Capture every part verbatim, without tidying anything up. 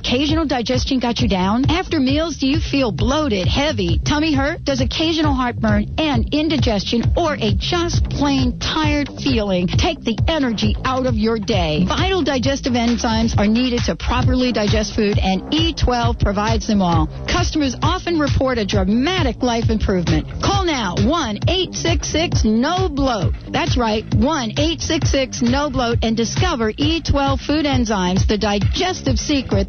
Occasional digestion got you down? After meals, do you feel bloated, heavy, tummy hurt? Does occasional heartburn and indigestion or a just plain tired feeling take the energy out of your day? Vital digestive enzymes are needed to properly digest food, and E twelve provides them all. Customers often report a dramatic life improvement. Call now, one eight six six no bloat. That's right, one eight six six no bloat, and discover E twelve food enzymes, the digestive secret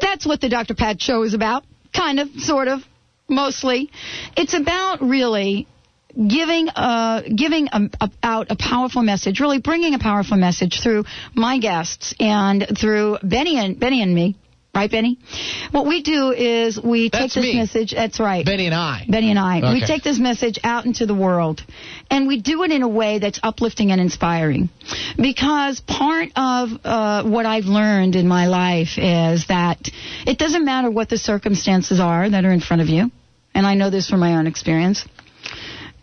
That's what the Doctor Pat Show is about, kind of, sort of, mostly. It's about really giving uh, giving a, a, out a powerful message, really bringing a powerful message through my guests and through Benny and Benny and me. Right, Benny? What we do is we that's take this me. message. That's right. Benny and I. Benny and I. Okay. We take this message out into the world, and we do it in a way that's uplifting and inspiring. Because part of uh, what I've learned in my life is that it doesn't matter what the circumstances are that are in front of you, and I know this from my own experience,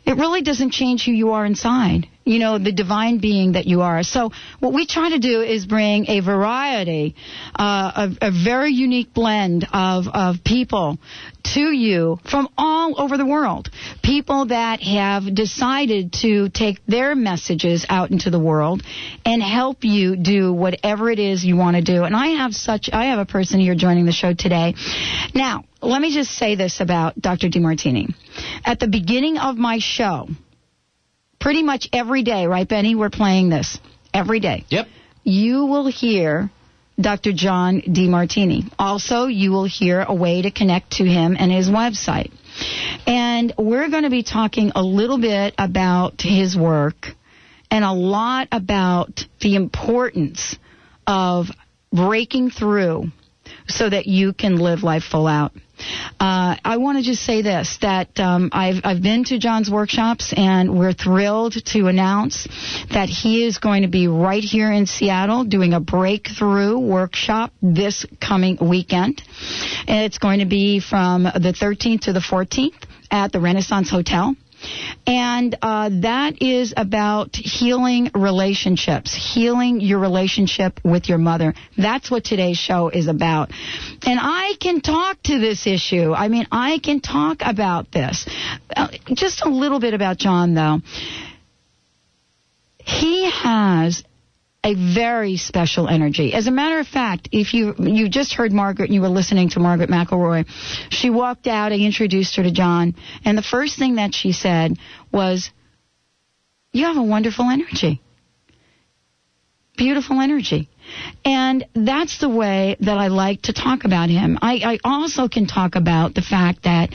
it really doesn't change who you are inside. You know, the divine being that you are. So what we try to do is bring a variety, uh, a, a very unique blend of, of people to you from all over the world. People that have decided to take their messages out into the world and help you do whatever it is you want to do. And I have such, I have a person here joining the show today. Now, let me just say this about Doctor DeMartini. At the beginning of my show, pretty much every day, right, Benny? We're playing this every day. Yep. You will hear Doctor John DeMartini. Also, you will hear a way to connect to him and his website. And we're going to be talking a little bit about his work and a lot about the importance of breaking through so that you can live life full out. Uh, I want to just say this, that um, I've, I've been to John's workshops, and we're thrilled to announce that he is going to be right here in Seattle doing a breakthrough workshop this coming weekend. And it's going to be from the thirteenth to the fourteenth at the Renaissance Hotel. And uh, that is about healing relationships, healing your relationship with your mother. That's what today's show is about. And I can talk to this issue. I mean, I can talk about this. Uh, just a little bit about John, though. He has a very special energy. As a matter of fact, if you you just heard Margaret and you were listening to Margaret McElroy, she walked out, I introduced her to John, and the first thing that she said was, "You have a wonderful energy. Beautiful energy." And that's the way that I like to talk about him. I, I also can talk about the fact that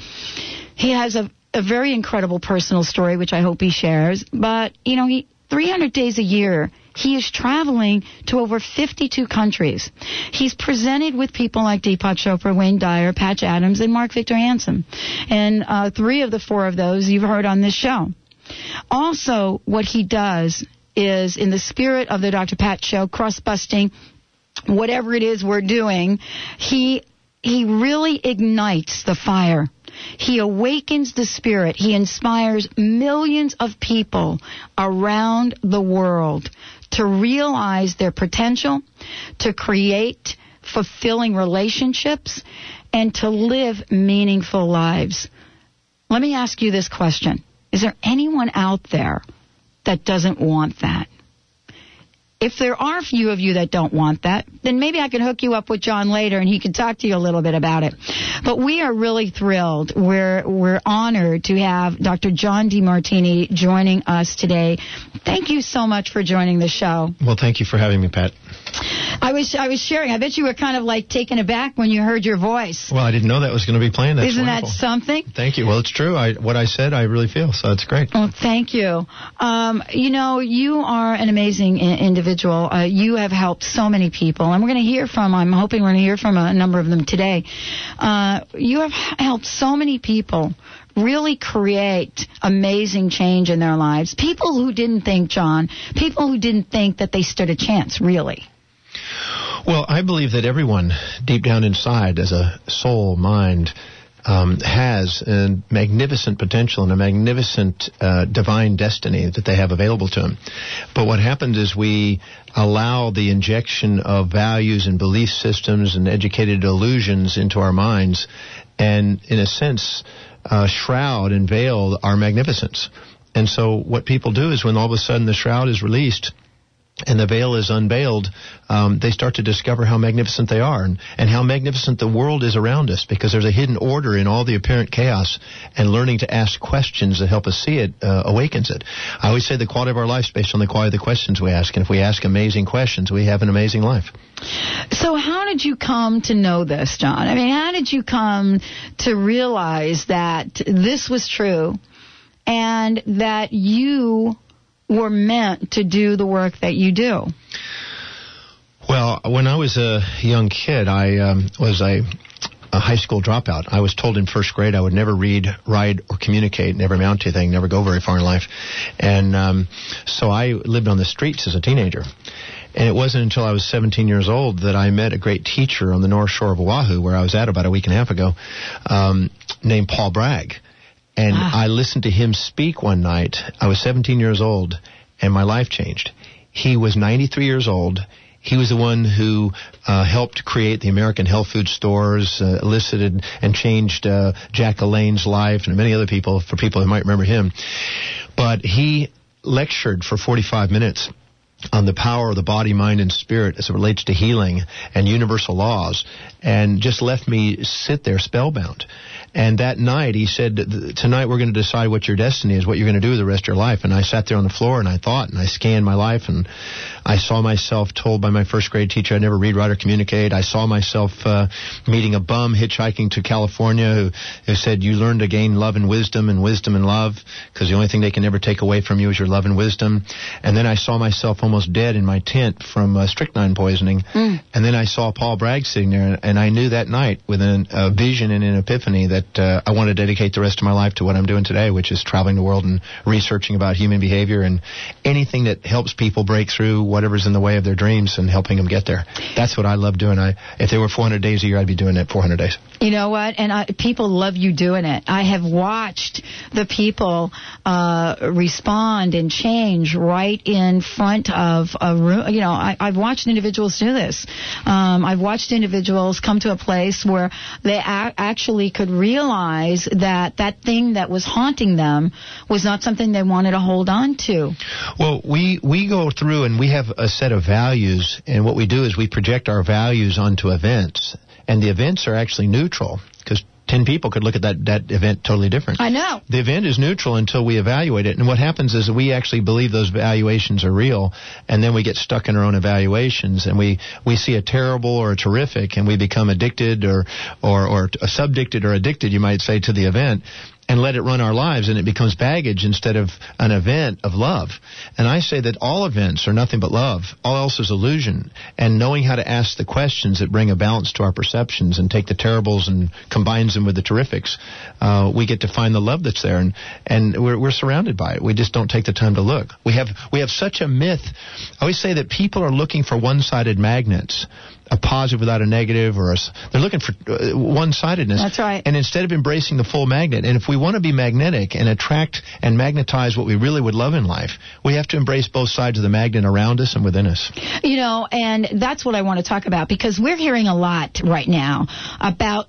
he has a, a very incredible personal story, which I hope he shares, but, you know, he three hundred days a year, he is traveling to over fifty-two countries. He's presented with people like Deepak Chopra, Wayne Dyer, Patch Adams, and Mark Victor Hansen. And uh, three of the four of those you've heard on this show. Also, what he does is, in the spirit of the Doctor Pat Show, cross-busting, whatever it is we're doing, he he really ignites the fire. He awakens the spirit. He inspires millions of people around the world to realize their potential, to create fulfilling relationships, and to live meaningful lives. Let me ask you this question. Is there anyone out there that doesn't want that? If there are a few of you that don't want that, then maybe I can hook you up with John later and he can talk to you a little bit about it. But we are really thrilled. We're we're honored to have Doctor John DeMartini joining us today. Thank you so much for joining the show. Well, thank you for having me, Pat. I was I was sharing. I bet you were kind of like taken aback when you heard your voice. Well, I didn't know that was going to be playing. That's Isn't wonderful. That something? Thank you. Well, it's true. I, what I said, I really feel, so it's great. Well, thank you. Um, you know, you are an amazing I- individual. Uh, you have helped so many people, and we're going to hear from, I'm hoping we're going to hear from a number of them today. Uh, you have helped so many people really create amazing change in their lives. People who didn't think, John, people who didn't think that they stood a chance, really. Well, I believe that everyone deep down inside as a soul, mind, um, has a magnificent potential and a magnificent uh, divine destiny that they have available to them. But what happens is we allow the injection of values and belief systems and educated illusions into our minds and, in a sense, uh, shroud and veil our magnificence. And so what people do is when all of a sudden the shroud is released and the veil is unveiled, um, they start to discover how magnificent they are and, and how magnificent the world is around us, because there's a hidden order in all the apparent chaos, and learning to ask questions that help us see it uh, awakens it. I always say the quality of our life is based on the quality of the questions we ask, and if we ask amazing questions, we have an amazing life. So how did you come to know this, John? I mean, how did you come to realize that this was true and that you were meant to do the work that you do? Well, when I was a young kid, I um, was a, a high school dropout. I was told in first grade I would never read, write, or communicate, never amount to anything, never go very far in life. And um, so I lived on the streets as a teenager. And it wasn't until I was seventeen years old that I met a great teacher on the North Shore of Oahu, where I was at about a week and a half ago, um, named Paul Bragg. And wow. I listened to him speak one night. I was seventeen years old, and my life changed. He was ninety-three years old. He was the one who uh, helped create the American health food stores, uh, elicited and changed uh, Jack Elaine's life, and many other people, for people who might remember him. But he lectured for forty-five minutes on the power of the body, mind, and spirit as it relates to healing and universal laws, and just left me sit there spellbound. And that night, he said, tonight we're going to decide what your destiny is, what you're going to do the rest of your life. And I sat there on the floor, and I thought, and I scanned my life, and I saw myself told by my first grade teacher I'd never read, write, or communicate. I saw myself uh, meeting a bum hitchhiking to California who, who said, you learn to gain love and wisdom and wisdom and love, because the only thing they can ever take away from you is your love and wisdom. And then I saw myself almost dead in my tent from uh, strychnine poisoning. Mm. And then I saw Paul Bragg sitting there, and, and I knew that night with an, a vision and an epiphany that that uh, I want to dedicate the rest of my life to what I'm doing today, which is traveling the world and researching about human behavior and anything that helps people break through whatever's in the way of their dreams and helping them get there. That's what I love doing. I, if there were four hundred days a year, I'd be doing it four hundred days. You know what? And I, people love you doing it. I have watched the people uh, respond and change right in front of a room. You know, I, I've watched individuals do this. Um, I've watched individuals come to a place where they a- actually could realize that that thing that was haunting them was not something they wanted to hold on to. Well, we, we go through and we have a set of values, and what we do is we project our values onto events, and the events are actually neutral, because ten people could look at that, that event totally different. I know. The event is neutral until we evaluate it. And what happens is we actually believe those valuations are real, and then we get stuck in our own evaluations, and we, we see a terrible or a terrific, and we become addicted or, or, or subdicted or addicted, you might say, to the event. and let it run our lives, and it becomes baggage instead of an event of love. And I say that all events are nothing but love. All else is illusion. And knowing how to ask the questions that bring a balance to our perceptions and take the terribles and combines them with the terrifics, uh, we get to find the love that's there. And, and we're, we're surrounded by it. We just don't take the time to look. We have, we have such a myth. I always say that people are looking for one-sided magnets, a positive without a negative, or a, they're looking for one-sidedness. That's right. And instead of embracing the full magnet, and if we want to be magnetic and attract and magnetize what we really would love in life, we have to embrace both sides of the magnet around us and within us. You know, and that's what I want to talk about, because we're hearing a lot right now about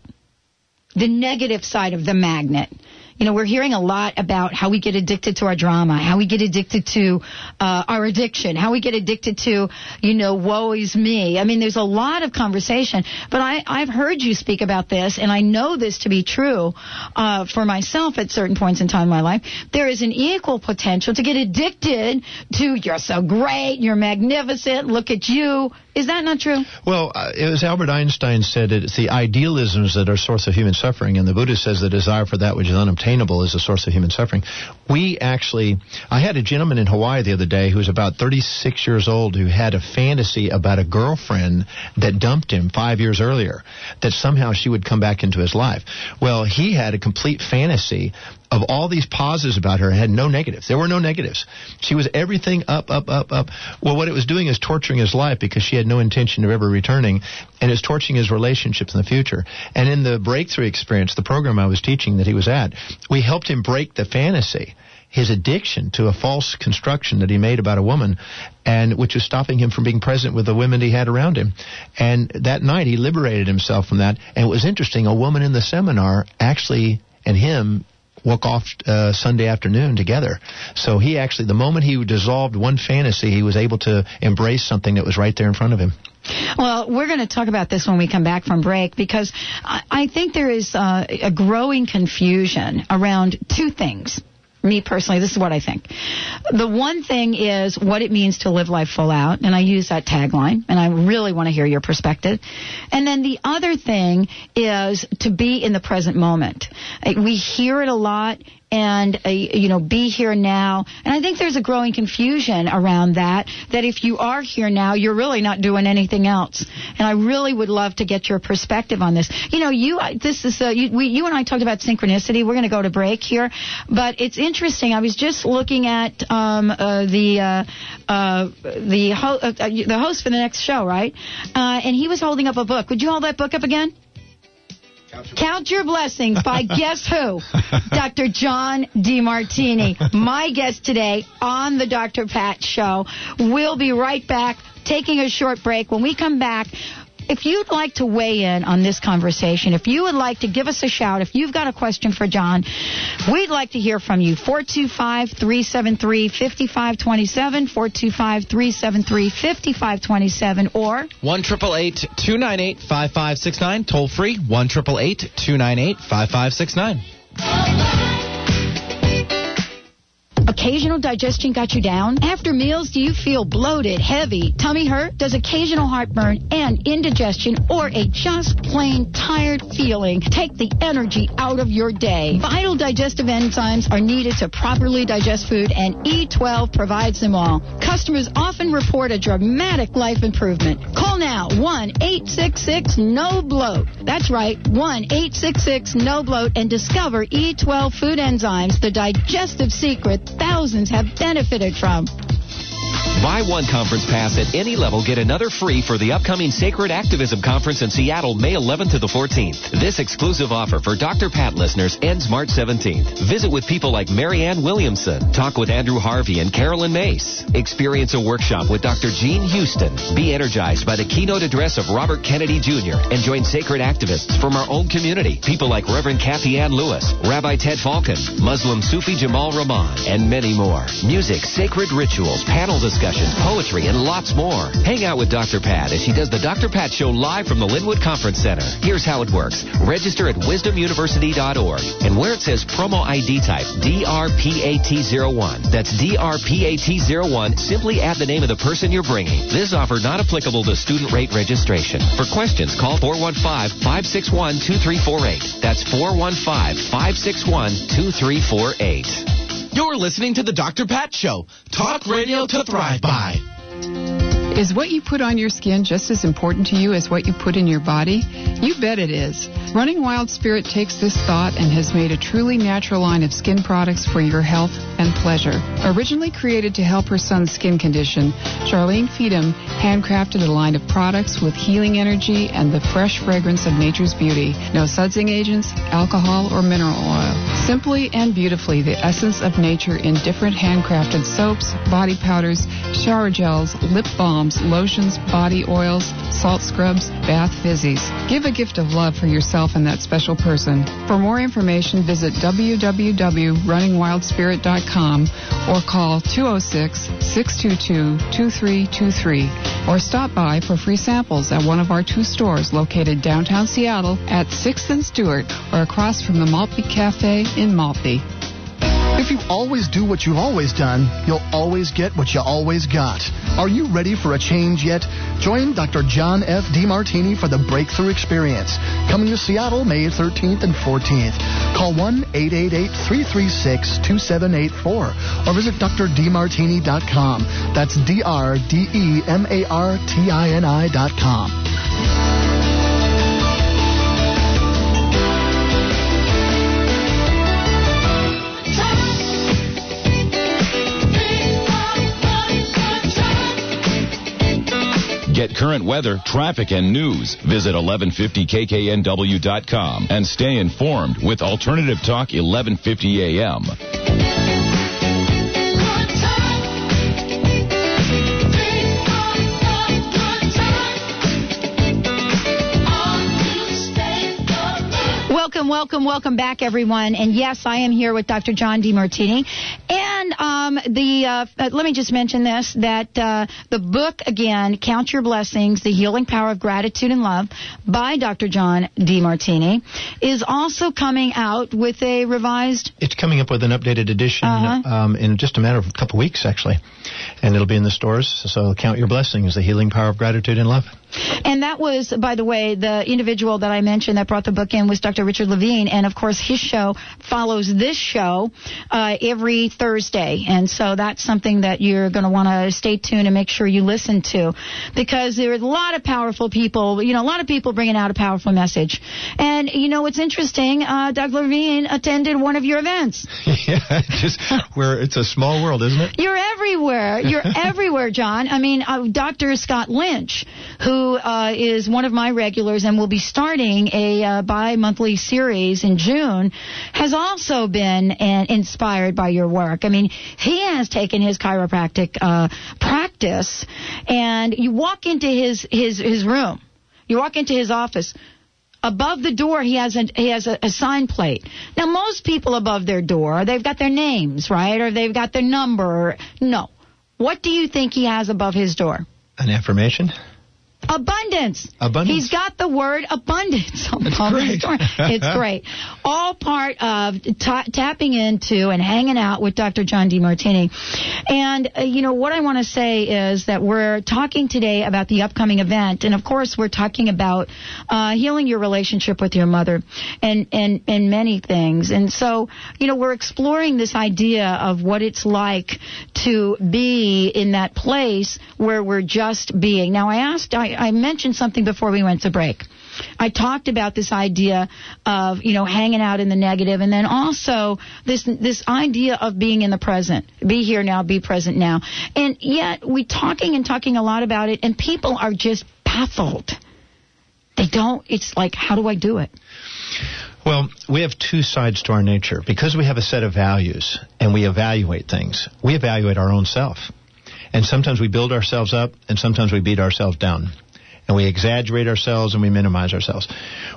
the negative side of the magnet. You know, we're hearing a lot about how we get addicted to our drama, how we get addicted to uh, our addiction, how we get addicted to, you know, woe is me. I mean, there's a lot of conversation, but I, I've heard you speak about this, and I know this to be true uh, for myself at certain points in time in my life. There is an equal potential to get addicted to you're so great, you're magnificent, look at you. Is that not true? Well, uh, as Albert Einstein said, it's the idealisms that are source of human suffering, and the Buddha says the desire for that which is unobtainable is the source of human suffering. We actually, I had a gentleman in Hawaii the other day who was about thirty-six years old who had a fantasy about a girlfriend that dumped him five years earlier, that somehow she would come back into his life. Well, he had a complete fantasy of all these positives about her, had no negatives. There were no negatives. She was everything up, up, up, up. Well, what it was doing is torturing his life, because she had no intention of ever returning, and it's torturing his relationships in the future. And in the Breakthrough Experience, the program I was teaching that he was at, we helped him break the fantasy, his addiction to a false construction that he made about a woman, and which was stopping him from being present with the women he had around him. And that night, he liberated himself from that. And it was interesting, a woman in the seminar actually, and him, walk off uh, Sunday afternoon together. So he actually, the moment he dissolved one fantasy, he was able to embrace something that was right there in front of him. Well, we're going to talk about this when we come back from break, because I, I think there is uh, a growing confusion around two things. Me personally, this is what I think. The one thing is what it means to live life full out, and I use that tagline, and I really want to hear your perspective. And then the other thing is to be in the present moment. We hear it a lot, and, uh, you know, be here now. And I think there's a growing confusion around that, that if you are here now, you're really not doing anything else. And I really would love to get your perspective on this. You know, you this is a, you, we, you and I talked about synchronicity. We're going to go to break here. But it's interesting. I was just looking at um, uh, the uh, uh, the, ho- uh, the host for the next show, right? Uh, and he was holding up a book. Would you hold that book up again? Count Your Blessings by guess who? Doctor John DeMartini, my guest today on the Doctor Pat Show. We'll be right back, taking a short break. When we come back, if you'd like to weigh in on this conversation, if you would like to give us a shout, if you've got a question for John, we'd like to hear from you. four two five, three seven three, five five two seven, four two five, three seven three, five five two seven, or one eight eight eight, two nine eight, five five six nine, toll free, one eight eight eight, two nine eight, five five six nine. Occasional digestion got you down? After meals, do you feel bloated, heavy, tummy hurt? Does occasional heartburn and indigestion or a just plain tired feeling take the energy out of your day? Vital digestive enzymes are needed to properly digest food, and E twelve provides them all. Customers often report a dramatic life improvement. Call now, one eight six six, no bloat. That's right, one eight six six, no bloat, and discover E twelve food enzymes, the digestive secret thousands have benefited from. Buy one conference pass at any level, get another free for the upcoming Sacred Activism Conference in Seattle, May eleventh to the fourteenth. This exclusive offer for Doctor Pat listeners ends March seventeenth. Visit with people like Mary Ann Williamson, talk with Andrew Harvey and Caroline Mace, experience a workshop with Doctor Gene Houston, be energized by the keynote address of Robert Kennedy Junior, and join sacred activists from our own community, people like Reverend Kathy Ann Lewis, Rabbi Ted Falcon, Muslim Sufi Jamal Rahman, and many more. Music, sacred rituals, panel discussions, discussion, poetry, and lots more. Hang out with Doctor Pat as she does the Doctor Pat Show live from the Linwood Conference Center. Here's how it works. Register at wisdom university dot org. And where it says promo I D type, D R P A T zero one. That's D R P A T zero one. Simply add the name of the person you're bringing. This offer not applicable to student rate registration. For questions, call four one five, five six one, two three four eight. That's four one five, five six one, two three four eight. You're listening to The Doctor Pat Show, talk radio to thrive by. Is what you put on your skin just as important to you as what you put in your body? You bet it is. Running Wild Spirit takes this thought and has made a truly natural line of skin products for your health and pleasure. Originally created to help her son's skin condition, Charlene Feedham handcrafted a line of products with healing energy and the fresh fragrance of nature's beauty. No sudsing agents, alcohol, or mineral oil. Simply and beautifully, the essence of nature in different handcrafted soaps, body powders, shower gels, lip balms, lotions, body oils, salt scrubs, bath fizzies. Give a gift of love for yourself and that special person. For more information, visit w w w dot running wild spirit dot com or call two oh six, six two two, two three two three or stop by for free samples at one of our two stores located downtown Seattle at sixth and Stewart or across from the Maltby Cafe in Maltby. If you always do what you've always done, you'll always get what you always got. Are you ready for a change yet? Join Doctor John F. DeMartini for the Breakthrough Experience. Coming to Seattle May thirteenth and fourteenth. Call one eight eight eight, three three six, two seven eight four or visit d r demartini dot com. That's D R D E M A R T I N I dot com. Get current weather, traffic, and news. Visit eleven fifty k k n w dot com and stay informed with Alternative Talk eleven fifty a m. Welcome, welcome, welcome back, everyone. And yes, I am here with Doctor John DeMartini. And um, the uh, let me just mention this, that uh, the book, again, Count Your Blessings, The Healing Power of Gratitude and Love by Doctor John DeMartini, is also coming out with a revised... It's coming up with an updated edition uh-huh. um, in just a matter of a couple weeks, actually. And it'll be in the stores. So Count Your Blessings, The Healing Power of Gratitude and Love. And that was, by the way, the individual that I mentioned that brought the book in was Doctor Richard Levine. And, of course, his show follows this show uh, every Thursday. And so that's something that you're going to want to stay tuned and make sure you listen to, because there are a lot of powerful people, you know, a lot of people bringing out a powerful message. And, you know, it's interesting. Uh, Doug Levine attended one of your events. Yeah, just where it's a small world, isn't it? You're everywhere. You're everywhere, John. I mean, uh, Doctor Scott Lynch, who Who uh, is one of my regulars and will be starting a uh, bi-monthly series in June, has also been uh, inspired by your work. I mean, he has taken his chiropractic uh, practice, and you walk into his, his, his room, you walk into his office. Above the door, he has a, he has a, a sign plate. Now, most people above their door, they've got their names, right, or they've got their number. No. What do you think he has above his door? An affirmation. Abundance. Abundance. He's got the word abundance. It's great. It's great. All part of t- tapping into and hanging out with Doctor John DeMartini. And, uh, you know, what I want to say is that we're talking today about the upcoming event. And, of course, we're talking about uh, healing your relationship with your mother and, and, and many things. And so, you know, we're exploring this idea of what it's like to be in that place where we're just being. Now, I asked... I, I mentioned something before we went to break. I talked about this idea of, you know, hanging out in the negative, and then also this this idea of being in the present. Be here now, be present now. And yet we're talking and talking a lot about it, and people are just baffled. They don't, it's like, how do I do it? Well, we have two sides to our nature. Because we have a set of values and we evaluate things, we evaluate our own self. And sometimes we build ourselves up, and sometimes we beat ourselves down. And we exaggerate ourselves, and we minimize ourselves.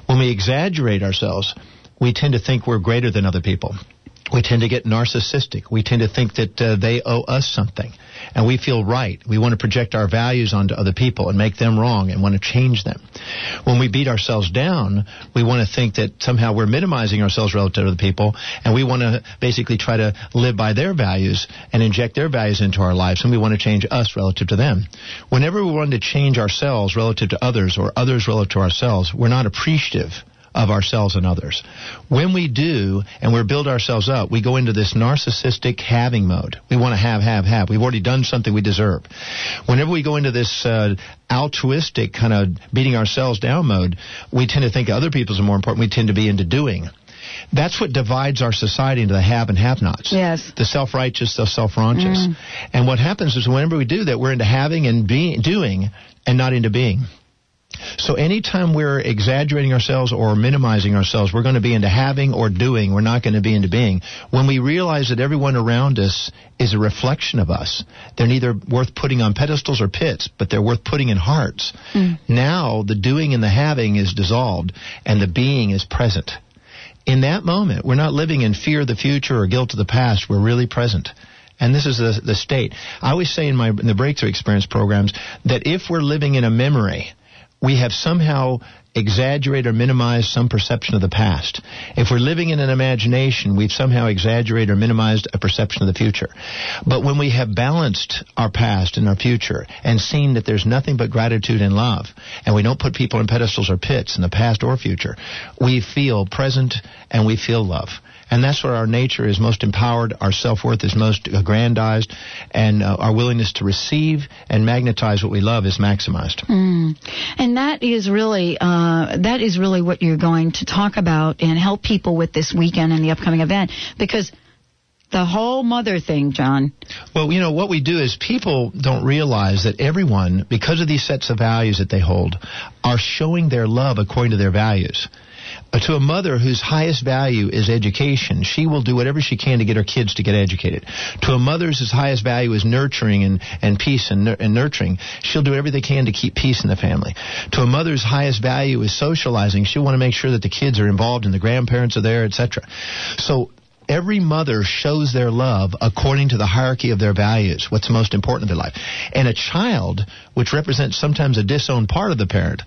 When we exaggerate ourselves, we tend to think we're greater than other people. We tend to get narcissistic. We tend to think that uh, they owe us something. and we feel right. We want to project our values onto other people and make them wrong and want to change them. When we beat ourselves down, we want to think that somehow we're minimizing ourselves relative to other people, and we want to basically try to live by their values and inject their values into our lives, and we want to change us relative to them. Whenever we want to change ourselves relative to others or others relative to ourselves, we're not appreciative of ourselves and others. When we do, and we build ourselves up, we go into this narcissistic having mode. We want to have, have, have. We've already done something we deserve. Whenever we go into this uh, altruistic kind of beating ourselves down mode, we tend to think other people's are more important. We tend to be into doing. That's what divides our society into the have and have-nots. Yes. The self-righteous, the self-righteous. Mm. And what happens is whenever we do that, we're into having and being, doing and not into being. So anytime we're exaggerating ourselves or minimizing ourselves, we're going to be into having or doing. We're not going to be into being. When we realize that everyone around us is a reflection of us, they're neither worth putting on pedestals or pits, but they're worth putting in hearts. Mm. Now the doing and the having is dissolved, and the being is present. In that moment, we're not living in fear of the future or guilt of the past. We're really present. And this is the, the state. I always say in my in the Breakthrough Experience programs that if we're living in a memory, we have somehow exaggerated or minimized some perception of the past. If we're living in an imagination, we've somehow exaggerated or minimized a perception of the future. But when we have balanced our past and our future and seen that there's nothing but gratitude and love, and we don't put people in pedestals or pits in the past or future, we feel present and we feel love. And that's where our nature is most empowered, our self-worth is most aggrandized, and uh, our willingness to receive and magnetize what we love is maximized. Mm. And that is really uh, that is really what you're going to talk about and help people with this weekend and the upcoming event, because the whole mother thing, John. Well, you know, what we do is people don't realize that everyone, because of these sets of values that they hold, are showing their love according to their values. To a mother whose highest value is education, she will do whatever she can to get her kids to get educated. To a mother whose highest value is nurturing and, and peace and, and nurturing, she'll do everything they can to keep peace in the family. To a mother's highest value is socializing, she'll want to make sure that the kids are involved and the grandparents are there, et cetera. So every mother shows their love according to the hierarchy of their values, what's most important in their life. And a child, which represents sometimes a disowned part of the parent,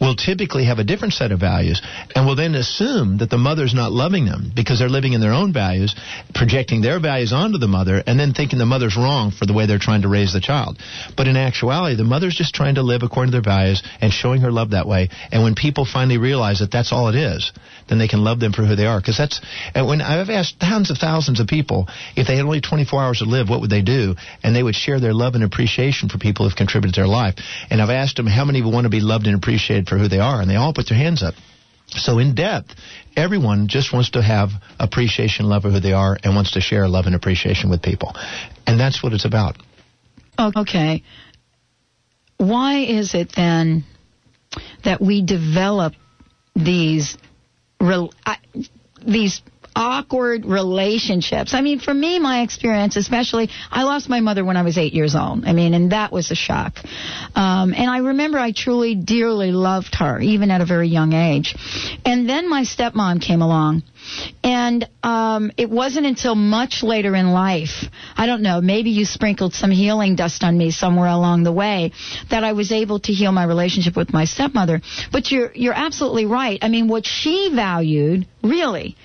will typically have a different set of values and will then assume that the mother's not loving them because they're living in their own values, projecting their values onto the mother, and then thinking the mother's wrong for the way they're trying to raise the child. But in actuality, the mother's just trying to live according to their values and showing her love that way. And when people finally realize that that's all it is, then they can love them for who they are. Because that's, when I've asked tons of thousands of people, if they had only twenty-four hours to live, what would they do? And they would share their love and appreciation for people who've contributed to their life. And I've asked them how many would want to be loved and appreciated for who they are, and they all put their hands up. So in depth, everyone just wants to have appreciation, love for who they are, and wants to share love and appreciation with people. And that's what it's about. Okay. Why is it then that we develop these Re- I, these awkward relationships? I mean, for me, my experience, especially, I lost my mother when I was eight years old. I mean, and that was a shock. Um, and I remember I truly, dearly loved her, even at a very young age. And then my stepmom came along. And um, it wasn't until much later in life, I don't know, maybe you sprinkled some healing dust on me somewhere along the way, that I was able to heal my relationship with my stepmother. But you're you're absolutely right. I mean, what she valued, really,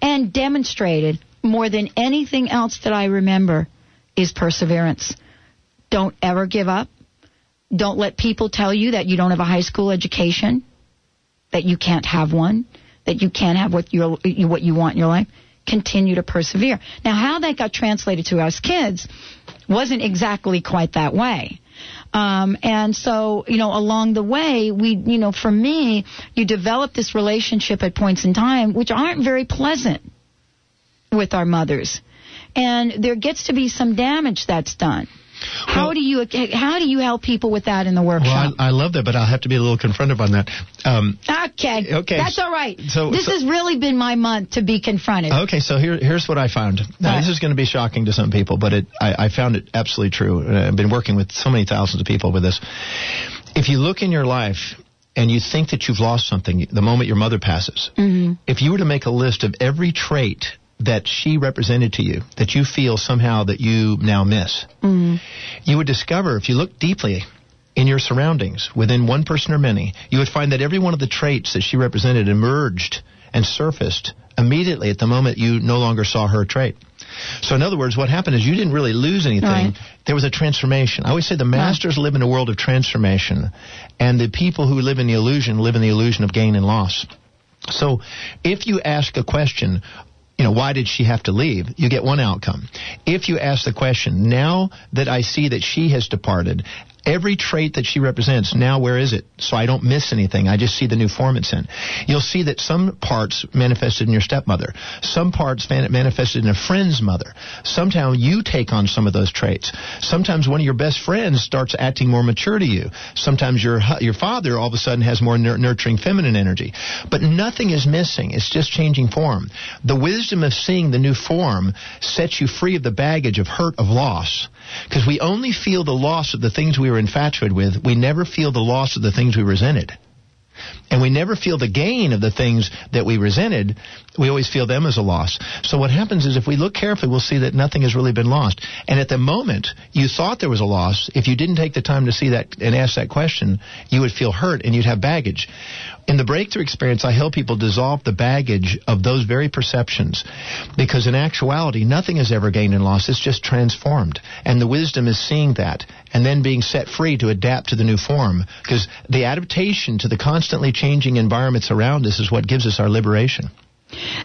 and demonstrated more than anything else that I remember is perseverance. Don't ever give up. Don't let people tell you that you don't have a high school education, that you can't have one, that you can't have what you what you want in your life. Continue to persevere. Now, how that got translated to us kids wasn't exactly quite that way. Um, and so, you know, along the way, we, you know, for me, you develop this relationship at points in time which aren't very pleasant with our mothers. And there gets to be some damage that's done. How well, do you how do you help people with that in the workshop? Well, I, I love that, but I'll have to be a little confrontive on that. Um, okay. Okay. That's all right. So, this so, has really been my month to be confronted. Okay, so here, here's what I found. Now, right. This is going to be shocking to some people, but it, I, I found it absolutely true. I've been working with so many thousands of people with this. If you look in your life and you think that you've lost something the moment your mother passes, mm-hmm. If you were to make a list of every trait that she represented to you that you feel somehow that you now miss, mm. you would discover, if you look deeply in your surroundings, within one person or many, you would find that every one of the traits that she represented emerged and surfaced immediately at the moment you no longer saw her trait. So in other words, what happened is you didn't really lose anything. Right. There was a transformation. I always say the masters yeah. live in a world of transformation, and the people who live in the illusion live in the illusion of gain and loss. So if you ask a question, you know, why did she have to leave? You get one outcome. If you ask the question, now that I see that she has departed, every trait that she represents, now where is it? So I don't miss anything. I just see the new form it's in. You'll see that some parts manifested in your stepmother. Some parts manifested in a friend's mother. Sometimes you take on some of those traits. Sometimes one of your best friends starts acting more mature to you. Sometimes your your father all of a sudden has more nurturing feminine energy. But nothing is missing. It's just changing form. The wisdom of seeing the new form sets you free of the baggage of hurt, of loss. Because we only feel the loss of the things we were infatuated with. We never feel the loss of the things we resented. And we never feel the gain of the things that we resented. We always feel them as a loss. So what happens is, if we look carefully, we'll see that nothing has really been lost. And at the moment you thought there was a loss, if you didn't take the time to see that and ask that question, you would feel hurt and you'd have baggage. In the breakthrough experience, I help people dissolve the baggage of those very perceptions, because in actuality, nothing is ever gained and lost. It's just transformed. And the wisdom is seeing that and then being set free to adapt to the new form, because the adaptation to the constantly changing environments around us is what gives us our liberation.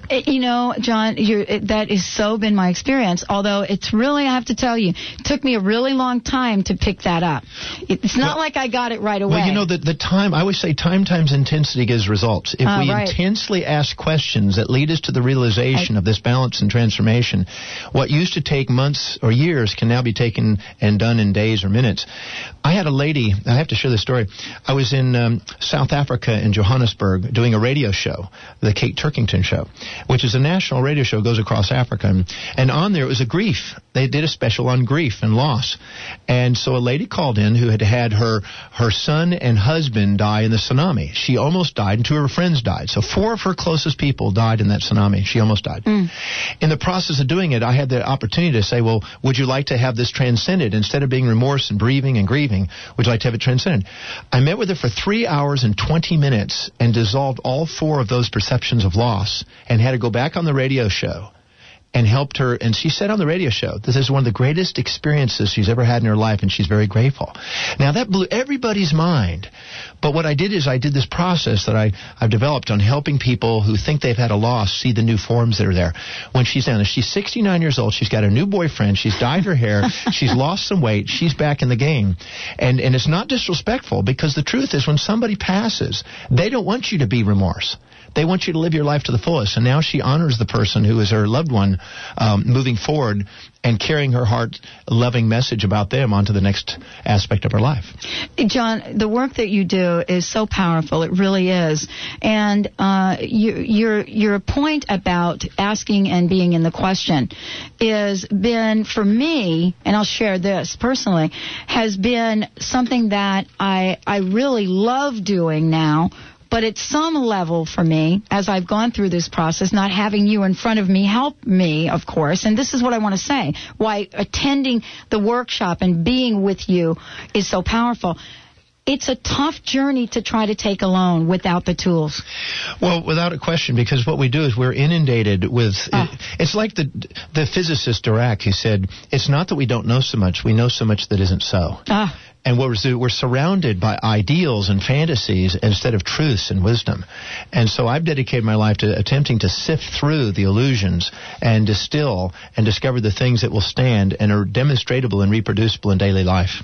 You know, John, you're, that has so been my experience, although it's really, I have to tell you, it took me a really long time to pick that up. It's not well, like I got it right away. Well, you know, the, the time, I always say time times intensity gives results. If uh, we right. intensely ask questions that lead us to the realization I, of this balance and transformation, what used to take months or years can now be taken and done in days or minutes. I had a lady, I have to share this story. I was in um, South Africa in Johannesburg doing a radio show, the Kate Turkington Show, which is a national radio show, goes across Africa. And, and on there, it was a grief. They did a special on grief and loss. And so a lady called in who had had her, her son and husband die in the tsunami. She almost died, and two of her friends died. So four of her closest people died in that tsunami. She almost died. Mm. In the process of doing it, I had the opportunity to say, well, would you like to have this transcended? Instead of being remorse and grieving and grieving, would you like to have it transcended? I met with her for three hours and twenty minutes and dissolved all four of those perceptions of loss, and had to go back on the radio show and helped her. And she said on the radio show, this is one of the greatest experiences she's ever had in her life, and she's very grateful. Now, that blew everybody's mind. But what I did is I did this process that I, I've developed on helping people who think they've had a loss see the new forms that are there. When she's down there, she's sixty-nine years old. She's got a new boyfriend. She's dyed her hair. She's lost some weight. She's back in the game. And, and it's not disrespectful, because the truth is, when somebody passes, they don't want you to be remorse. They want you to live your life to the fullest. And now she honors the person who is her loved one, um, moving forward and carrying her heart-loving message about them onto the next aspect of her life. John, the work that you do is so powerful. It really is. And uh, you, your, your point about asking and being in the question has been, for me, and I'll share this personally, has been something that I, I really love doing now. But at some level for me, as I've gone through this process, not having you in front of me help me, of course, and this is what I want to say, why attending the workshop and being with you is so powerful. It's a tough journey to try to take alone without the tools. Well, without a question, because what we do is we're inundated with... Uh, it, it's like the the physicist Dirac, who said, it's not that we don't know so much, we know so much that isn't so. Uh, And we're, we're surrounded by ideals and fantasies instead of truths and wisdom. And so I've dedicated my life to attempting to sift through the illusions and distill and discover the things that will stand and are demonstrable and reproducible in daily life.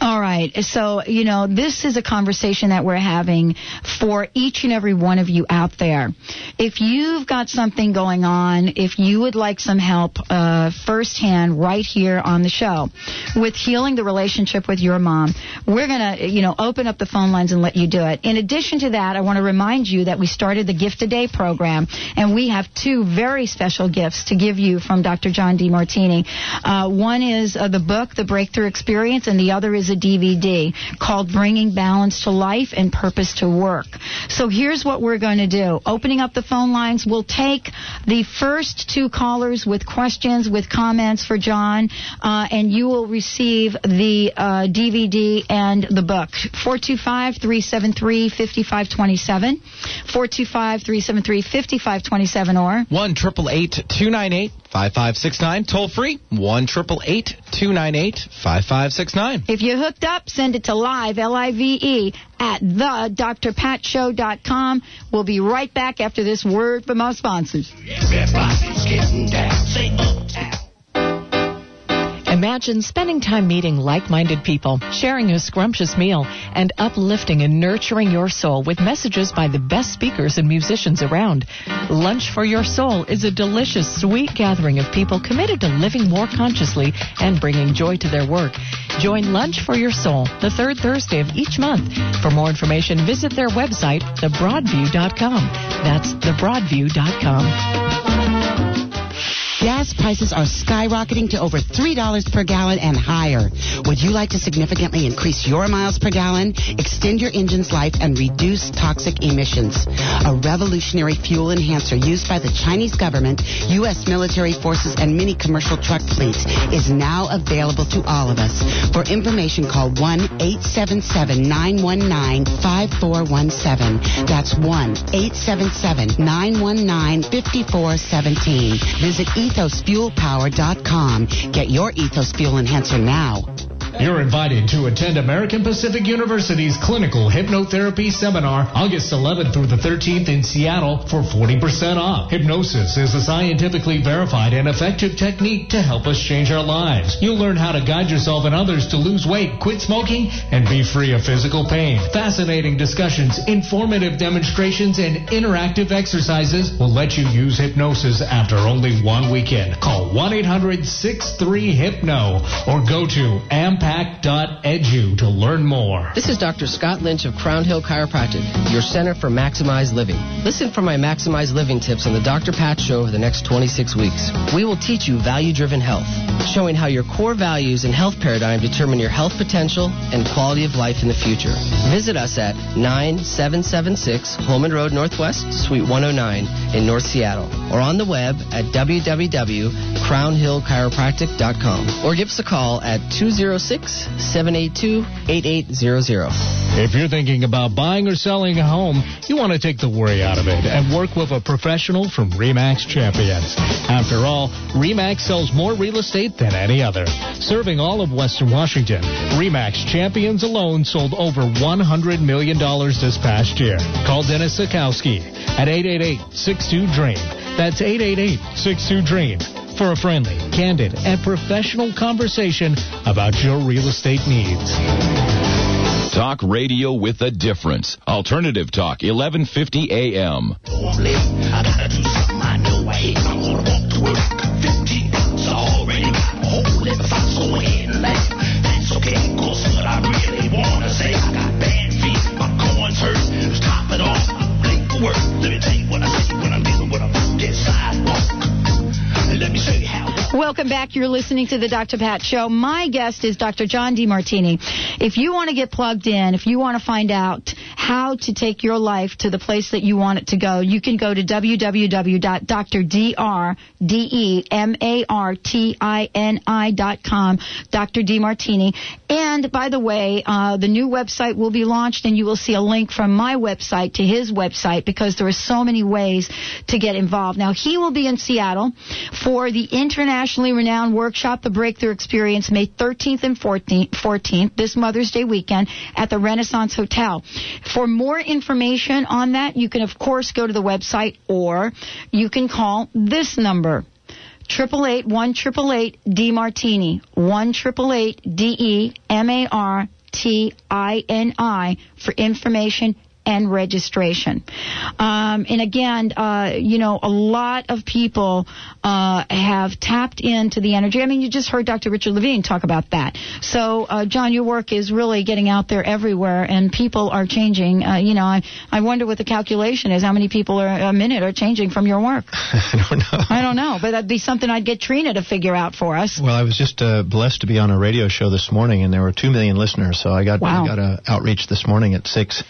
All right. So, you know, this is a conversation that we're having for each and every one of you out there. If you've got something going on, if you would like some help uh, firsthand right here on the show with healing the relationship with your mom, we're going to, you know, open up the phone lines and let you do it. In addition to that, I want to remind you that we started the Gift a Day program, and we have two very special gifts to give you from Doctor John DeMartini. Uh, one is uh, the book, The Breakthrough Experience, and the other is a D V D called Bringing Balance to Life and Purpose to Work. So here's what we're going to do. Opening up the phone lines, we'll take the first two callers with questions, with comments for John, uh, and you will receive the uh, D V D and the book. four two five, three seven three, five five two seven, four two five, three seven three, five five two seven, or one, eight eight eight, two nine eight, five five six nine, toll free, one, eight eight eight, two nine eight, five five six nine. If you hooked up, send it to live, L I V E, at the dr pat show dot com. We'll be right back after this word from our sponsors. Everybody's getting down, say uptown. Imagine spending time meeting like-minded people, sharing a scrumptious meal, and uplifting and nurturing your soul with messages by the best speakers and musicians around. Lunch for Your Soul is a delicious, sweet gathering of people committed to living more consciously and bringing joy to their work. Join Lunch for Your Soul the third Thursday of each month. For more information, visit their website, the broad view dot com. That's the broad view dot com. Gas prices are skyrocketing to over three dollars per gallon and higher. Would you like to significantly increase your miles per gallon, extend your engine's life, and reduce toxic emissions? A revolutionary fuel enhancer used by the Chinese government, U S military forces, and many commercial truck fleets is now available to all of us. For information, call one, eight seven seven, nine one nine, five four one seven. That's one, eight seven seven, nine one nine, five four one seven. Visit ethos fuel power dot com. Get your Ethos Fuel Enhancer now. You're invited to attend American Pacific University's Clinical Hypnotherapy Seminar August eleventh through the thirteenth in Seattle for forty percent off. Hypnosis is a scientifically verified and effective technique to help us change our lives. You'll learn how to guide yourself and others to lose weight, quit smoking, and be free of physical pain. Fascinating discussions, informative demonstrations, and interactive exercises will let you use hypnosis after only one weekend. Call one eight hundred, six three, hypno or go to am impact dot e d u to learn more. This is Doctor Scott Lynch of Crown Hill Chiropractic, your center for maximized living. Listen for my maximized living tips on the Doctor Pat Show over the next twenty-six weeks. We will teach you value-driven health, showing how your core values and health paradigm determine your health potential and quality of life in the future. Visit us at nine seven seven six Holman Road Northwest, Suite one oh nine in North Seattle, or on the web at w w w dot crown hill chiropractic dot com, or give us a call at two oh six, seven eight two, eight eight zero zero. If you're thinking about buying or selling a home, you want to take the worry out of it and work with a professional from REMAX Champions. After all, REMAX sells more real estate than any other. Serving all of Western Washington, REMAX Champions alone sold over one hundred million dollars this past year. Call Dennis Zikowski at eight eight eight, six two, dream. That's eight eight eight, six two, dream. For a friendly, candid, and professional conversation about your real estate needs. Talk radio with a difference. Alternative Talk, eleven fifty a m I gotta do something I know I hate. I'm gonna walk to work. fifteen bucks I already got a hole in the box, so it ain't left. That's okay, cause what I really wanna say. I got bad feet, my corns hurt. Just top it off, I'm late for work. Let me tell you what I say when I'm dealing with a fucking sidewalk. Let me show you how. Welcome back. You're listening to the Doctor Pat Show. My guest is Doctor John DeMartini. If you want to get plugged in, if you want to find out how to take your life to the place that you want it to go, you can go to w w w dot d r d e m a r t i n i dot com, Doctor DeMartini. And, by the way, uh, the new website will be launched, and you will see a link from my website to his website, because there are so many ways to get involved. Now, he will be in Seattle for the internationally renowned workshop, The Breakthrough Experience, May thirteenth and fourteenth, this Mother's Day weekend at the Renaissance Hotel. For more information on that, you can, of course, go to the website, or you can call this number, eight eight eight, one eight eight eight, D M A R T I N I, one eight eight eight, D E M A R T I N I, for information and registration. Um, and again, uh, you know, a lot of people uh, have tapped into the energy. I mean, you just heard Doctor Richard Levine talk about that. So, uh, John, your work is really getting out there everywhere, and people are changing. Uh, you know, I, I wonder what the calculation is, how many people are, a minute are changing from your work. I don't know. I don't know, but that'd be something I'd get Trina to figure out for us. Well, I was just uh, blessed to be on a radio show this morning, and there were two million listeners, so I got, wow. I got a outreach this morning at six.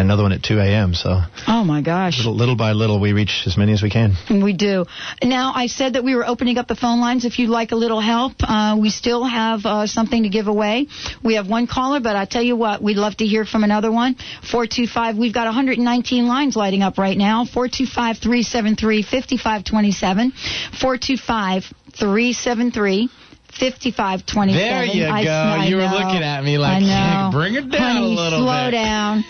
Another one at two a.m. So, oh my gosh, little, little by little, we reach as many as we can. We do. Now, I said that we were opening up the phone lines. If you'd like a little help, uh, we still have uh, something to give away. We have one caller, but I tell you what, we'd love to hear from another one. four two five. We've got one hundred nineteen lines lighting up right now. four two five, three seven three, five five two seven. four two five, three seven three, five five two seven. fifty-five twenty-seven. There you I, go. I you know, were looking at me like, hey, bring it down Honey, a little slow bit. Slow down.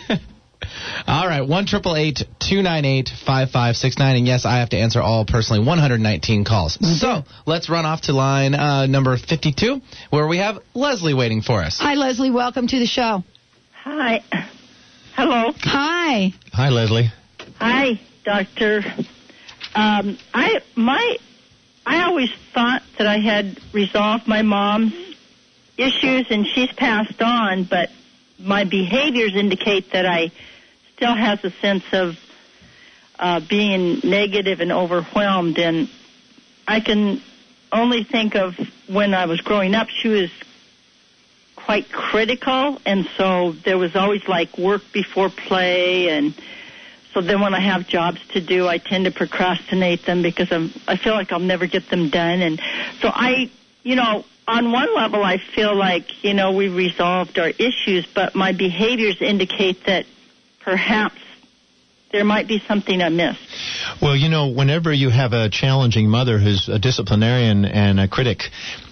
All right, one eight eight eight, two nine eight, five five six nine. And yes, I have to answer all personally one hundred nineteen calls. Mm-hmm. So let's run off to line uh, number fifty-two, where we have Leslie waiting for us. Hi, Leslie. Welcome to the show. Hi. Hello. Hi. Hi, Leslie. Hi, Doctor. Um, I my. I always thought that I had resolved my mom's issues, and she's passed on, but my behaviors indicate that I still have a sense of uh, being negative and overwhelmed. And I can only think of when I was growing up, she was quite critical, and so there was always like work before play, and so then when I have jobs to do, I tend to procrastinate them because I'm, I feel like I'll never get them done. And so I, you know, on one level, I feel like, you know, we resolved our issues, but my behaviors indicate that perhaps there might be something I missed. Well, you know, whenever you have a challenging mother who's a disciplinarian and a critic,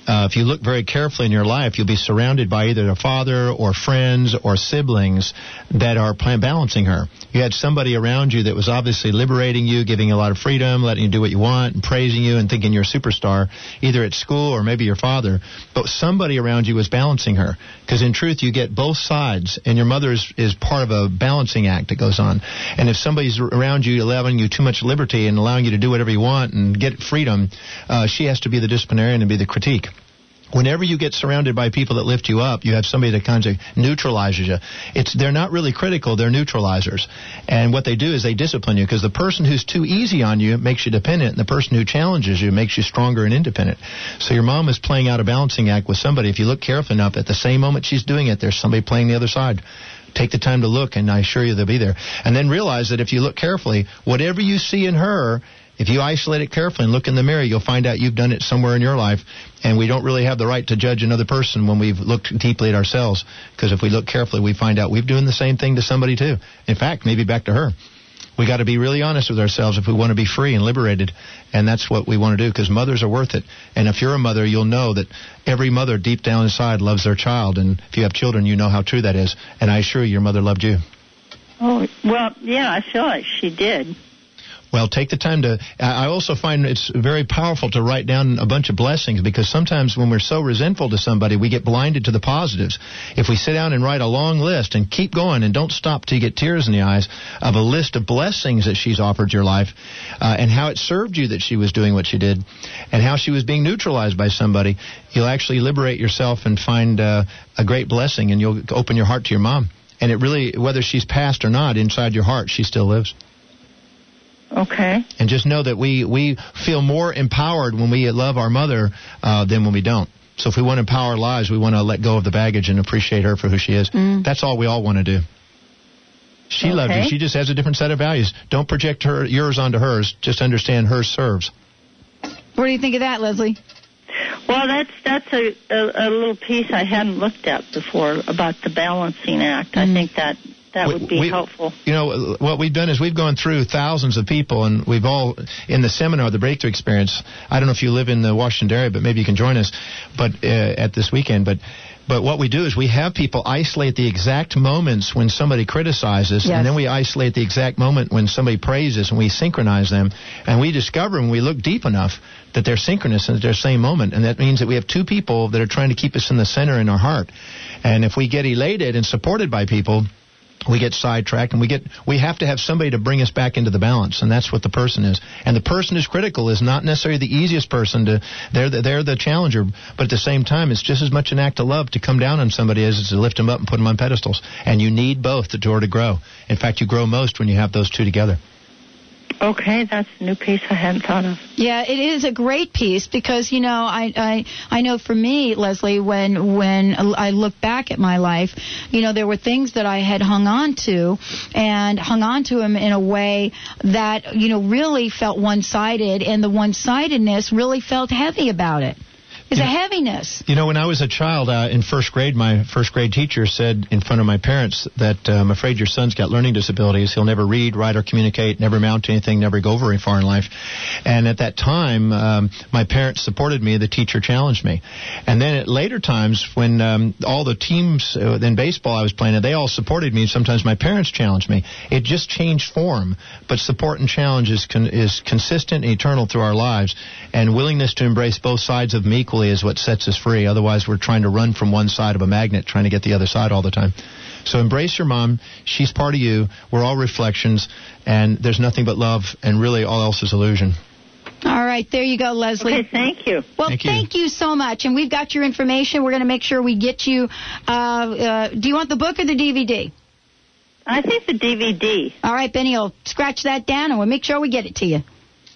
uh, if you look very carefully in your life, you'll be surrounded by either a father or friends or siblings that are balancing her. You had somebody around you that was obviously liberating you, giving you a lot of freedom, letting you do what you want, and praising you and thinking you're a superstar, either at school or maybe your father. But somebody around you was balancing her, because in truth, you get both sides, and your mother is, is part of a balancing act that goes on. And if somebody's around you allowing you too much liberty and allowing you to do whatever you want and get freedom, uh, she has to be the disciplinarian and be the critique. Whenever you get surrounded by people that lift you up, you have somebody that kind of neutralizes you. It's, they're not really critical, they're neutralizers. And what they do is they discipline you, because the person who's too easy on you makes you dependent, and the person who challenges you makes you stronger and independent. So your mom is playing out a balancing act with somebody. If you look carefully enough, at the same moment she's doing it, there's somebody playing the other side. Take the time to look, and I assure you they'll be there. And then realize that if you look carefully, whatever you see in her, if you isolate it carefully and look in the mirror, you'll find out you've done it somewhere in your life. And we don't really have the right to judge another person when we've looked deeply at ourselves, because if we look carefully, we find out we've doing the same thing to somebody too. In fact, maybe back to her. We got to be really honest with ourselves if we want to be free and liberated, and that's what we want to do, because mothers are worth it. And if you're a mother, you'll know that every mother deep down inside loves their child, and if you have children, you know how true that is. And I assure you, your mother loved you. Oh, well, yeah, I feel like she did. Well, take the time to... I also find it's very powerful to write down a bunch of blessings, because sometimes when we're so resentful to somebody, we get blinded to the positives. If we sit down and write a long list and keep going and don't stop till you get tears in the eyes of a list of blessings that she's offered your life, uh, and how it served you that she was doing what she did, and how she was being neutralized by somebody, you'll actually liberate yourself and find uh, a great blessing, and you'll open your heart to your mom. And it really, whether she's passed or not, inside your heart, she still lives. Okay. And just know that we, we feel more empowered when we love our mother uh, than when we don't. So if we want to empower our lives, we want to let go of the baggage and appreciate her for who she is. Mm. That's all we all want to do. She okay. loved you. She just has a different set of values. Don't project her yours onto hers. Just understand hers serves. What do you think of that, Leslie? Well, that's that's a, a, a little piece I hadn't looked at before about the balancing act. Mm. I think that... That would be we, helpful. You know, what we've done is we've gone through thousands of people, and we've all, in the seminar, the Breakthrough Experience, I don't know if you live in the Washington area, but maybe you can join us but uh, at this weekend, but... But what we do is we have people isolate the exact moments when somebody criticizes, yes. and then we isolate the exact moment when somebody praises, and we synchronize them. And we discover when we look deep enough that they're synchronous and at their same moment. And that means that we have two people that are trying to keep us in the center in our heart. And if we get elated and supported by people, we get sidetracked, and we get we have to have somebody to bring us back into the balance, and that's what the person is. And the person who's critical is not necessarily the easiest person to. They're the, they're the challenger, but at the same time, it's just as much an act of love to come down on somebody as it's to lift them up and put them on pedestals. And you need both to order to grow. In fact, you grow most when you have those two together. Okay, that's a new piece I hadn't thought of. Yeah, it is a great piece because, you know, I, I I know for me, Leslie, when when I look back at my life, you know, there were things that I had hung on to and hung on to them in a way that, you know, really felt one-sided, and the one-sidedness really felt heavy about it. It's you a know, heaviness. You know, when I was a child uh, in first grade, my first grade teacher said in front of my parents that uh, I'm afraid your son's got learning disabilities. He'll never read, write, or communicate, never amount to anything, never go very far in life. And at that time, um, my parents supported me. The teacher challenged me. And then at later times, when um, all the teams in baseball I was playing in, they all supported me. Sometimes my parents challenged me. It just changed form. But support and challenge is, con- is consistent and eternal through our lives. And willingness to embrace both sides of them equally is what sets us free. Otherwise, we're trying to run from one side of a magnet, trying to get the other side all the time. So embrace your mom. She's part of you. We're all reflections, and there's nothing but love, and really all else is illusion. All right, there you go, Leslie. Okay, thank you. Well, thank you. thank you so much, and we've got your information. We're going to make sure we get you. Uh, uh, do you want the book or the D V D? I think the D V D. All right, Benny will scratch that down, and we'll make sure we get it to you.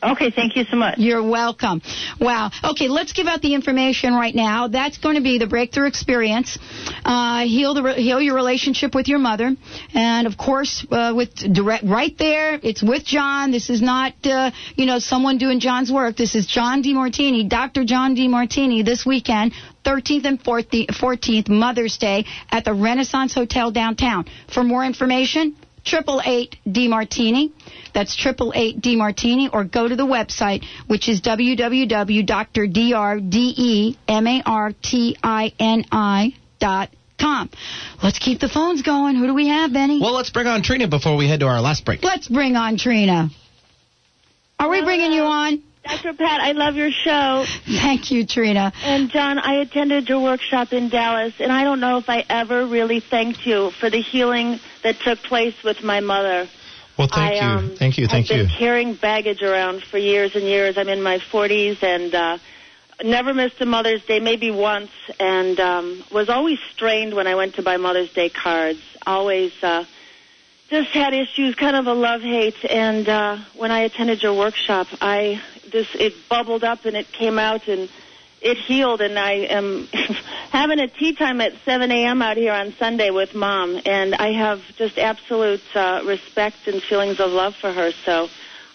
Okay, thank you so much. You're welcome. Wow. Okay, let's give out the information right now. That's going to be the Breakthrough Experience. Uh, heal the heal your relationship with your mother, and of course, uh, with direct right there. It's with John. This is not uh, you know someone doing John's work. This is John DeMartini, Doctor John DeMartini, this weekend. thirteenth and fourteenth, Mother's Day at the Renaissance Hotel downtown. For more information, triple eight D Martini. That's triple eight D Martini, or go to the website, which is w w w dot d r d e m a r t i n i dot com. Let's keep the phones going. Who do we have, Benny? Well, let's bring on Trina before we head to our last break. Let's bring on Trina. Are we Hello. bringing you on? Doctor Pat, I love your show. Thank you, Trina. And, John, I attended your workshop in Dallas, and I don't know if I ever really thanked you for the healing that took place with my mother. Well, thank I, you. Um, thank you. Thank you. I've been carrying baggage around for years and years. I'm in my forties and uh, never missed a Mother's Day, maybe once, and um, was always strained when I went to buy Mother's Day cards. Always uh, just had issues, kind of a love-hate. And uh, when I attended your workshop, I... This it bubbled up and it came out and it healed, and I am having a tea time at seven a.m. out here on Sunday with Mom, and I have just absolute uh, respect and feelings of love for her. So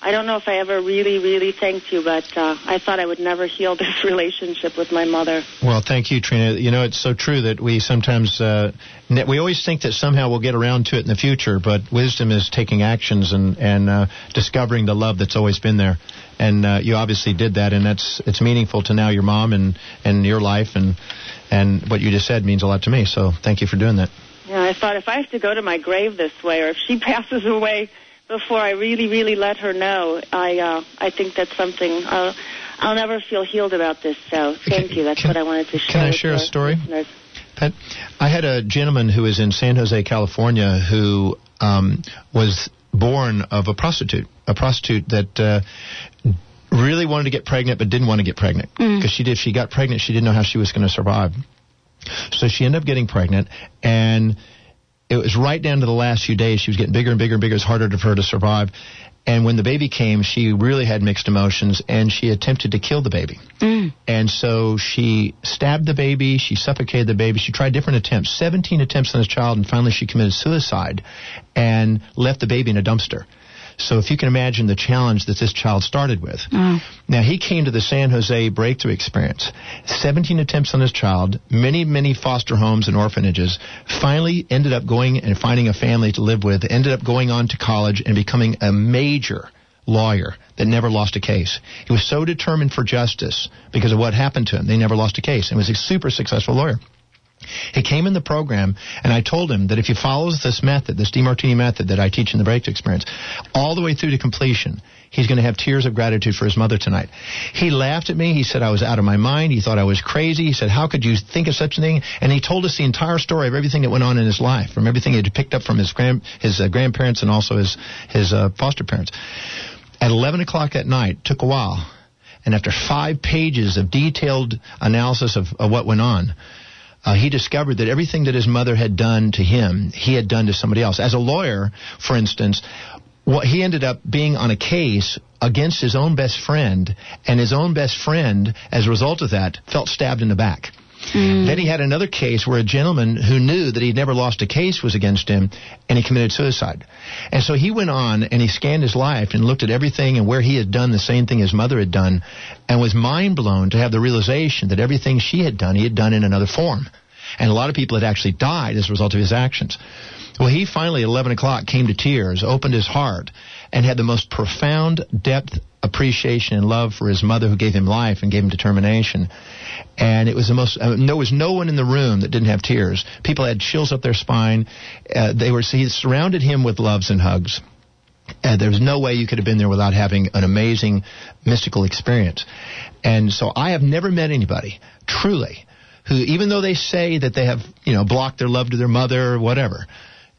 I don't know if I ever really, really thanked you, but uh, I thought I would never heal this relationship with my mother. Well, thank you, Trina. You know, it's so true that we sometimes, uh, we always think that somehow we'll get around to it in the future, but wisdom is taking actions and, and uh, discovering the love that's always been there. And uh, you obviously did that, and that's it's meaningful to now your mom and, and your life, and and what you just said means a lot to me. So thank you for doing that. Yeah, I thought if I have to go to my grave this way, or if she passes away before I really, really let her know, I uh, I think that's something I'll, I'll never feel healed about this. So thank can, you. That's can, what I wanted to share. Can I share a story? Listeners. Pat, I had a gentleman who was in San Jose, California, who um, was born of a prostitute, a prostitute that. Uh, Really wanted to get pregnant, but didn't want to get pregnant because mm. she did. She got pregnant. She didn't know how she was going to survive. So she ended up getting pregnant, and it was right down to the last few days. She was getting bigger and bigger and bigger. It was harder for her to survive. And when the baby came, she really had mixed emotions, and she attempted to kill the baby. Mm. And so she stabbed the baby. She suffocated the baby. She tried different attempts, seventeen attempts on this child, and finally she committed suicide and left the baby in a dumpster. So if you can imagine the challenge that this child started with. Mm. Now, he came to the San Jose Breakthrough Experience, seventeen attempts on his child, many, many foster homes and orphanages, finally ended up going and finding a family to live with, ended up going on to college and becoming a major lawyer that never lost a case. He was so determined for justice because of what happened to him. They never lost a case. He was a super successful lawyer. He came in the program, and I told him that if he follows this method, this DeMartini method that I teach in the Breakthrough Experience, all the way through to completion, he's going to have tears of gratitude for his mother tonight. He laughed at me. He said I was out of my mind. He thought I was crazy. He said, how could you think of such a thing? And he told us the entire story of everything that went on in his life, from everything he had picked up from his grand, his uh, grandparents and also his, his uh, foster parents. At eleven o'clock that night, took a while, and after five pages of detailed analysis of, of what went on, Uh, he discovered that everything that his mother had done to him, he had done to somebody else. As a lawyer, for instance, what, he ended up being on a case against his own best friend, and his own best friend, as a result of that, felt stabbed in the back. Mm. Then he had another case where a gentleman who knew that he'd never lost a case was against him, and he committed suicide. And so he went on and he scanned his life and looked at everything and where he had done the same thing his mother had done, and was mind blown to have the realization that everything she had done, he had done in another form. And a lot of people had actually died as a result of his actions. Well, he finally, at eleven o'clock, came to tears, opened his heart, and had the most profound depth, appreciation, and love for his mother who gave him life and gave him determination. And it was the most, uh, there was no one in the room that didn't have tears. People had chills up their spine. Uh, they were, he surrounded him with loves and hugs. Uh, there was no way you could have been there without having an amazing mystical experience. And so I have never met anybody, truly, who, even though they say that they have, you know, blocked their love to their mother or whatever,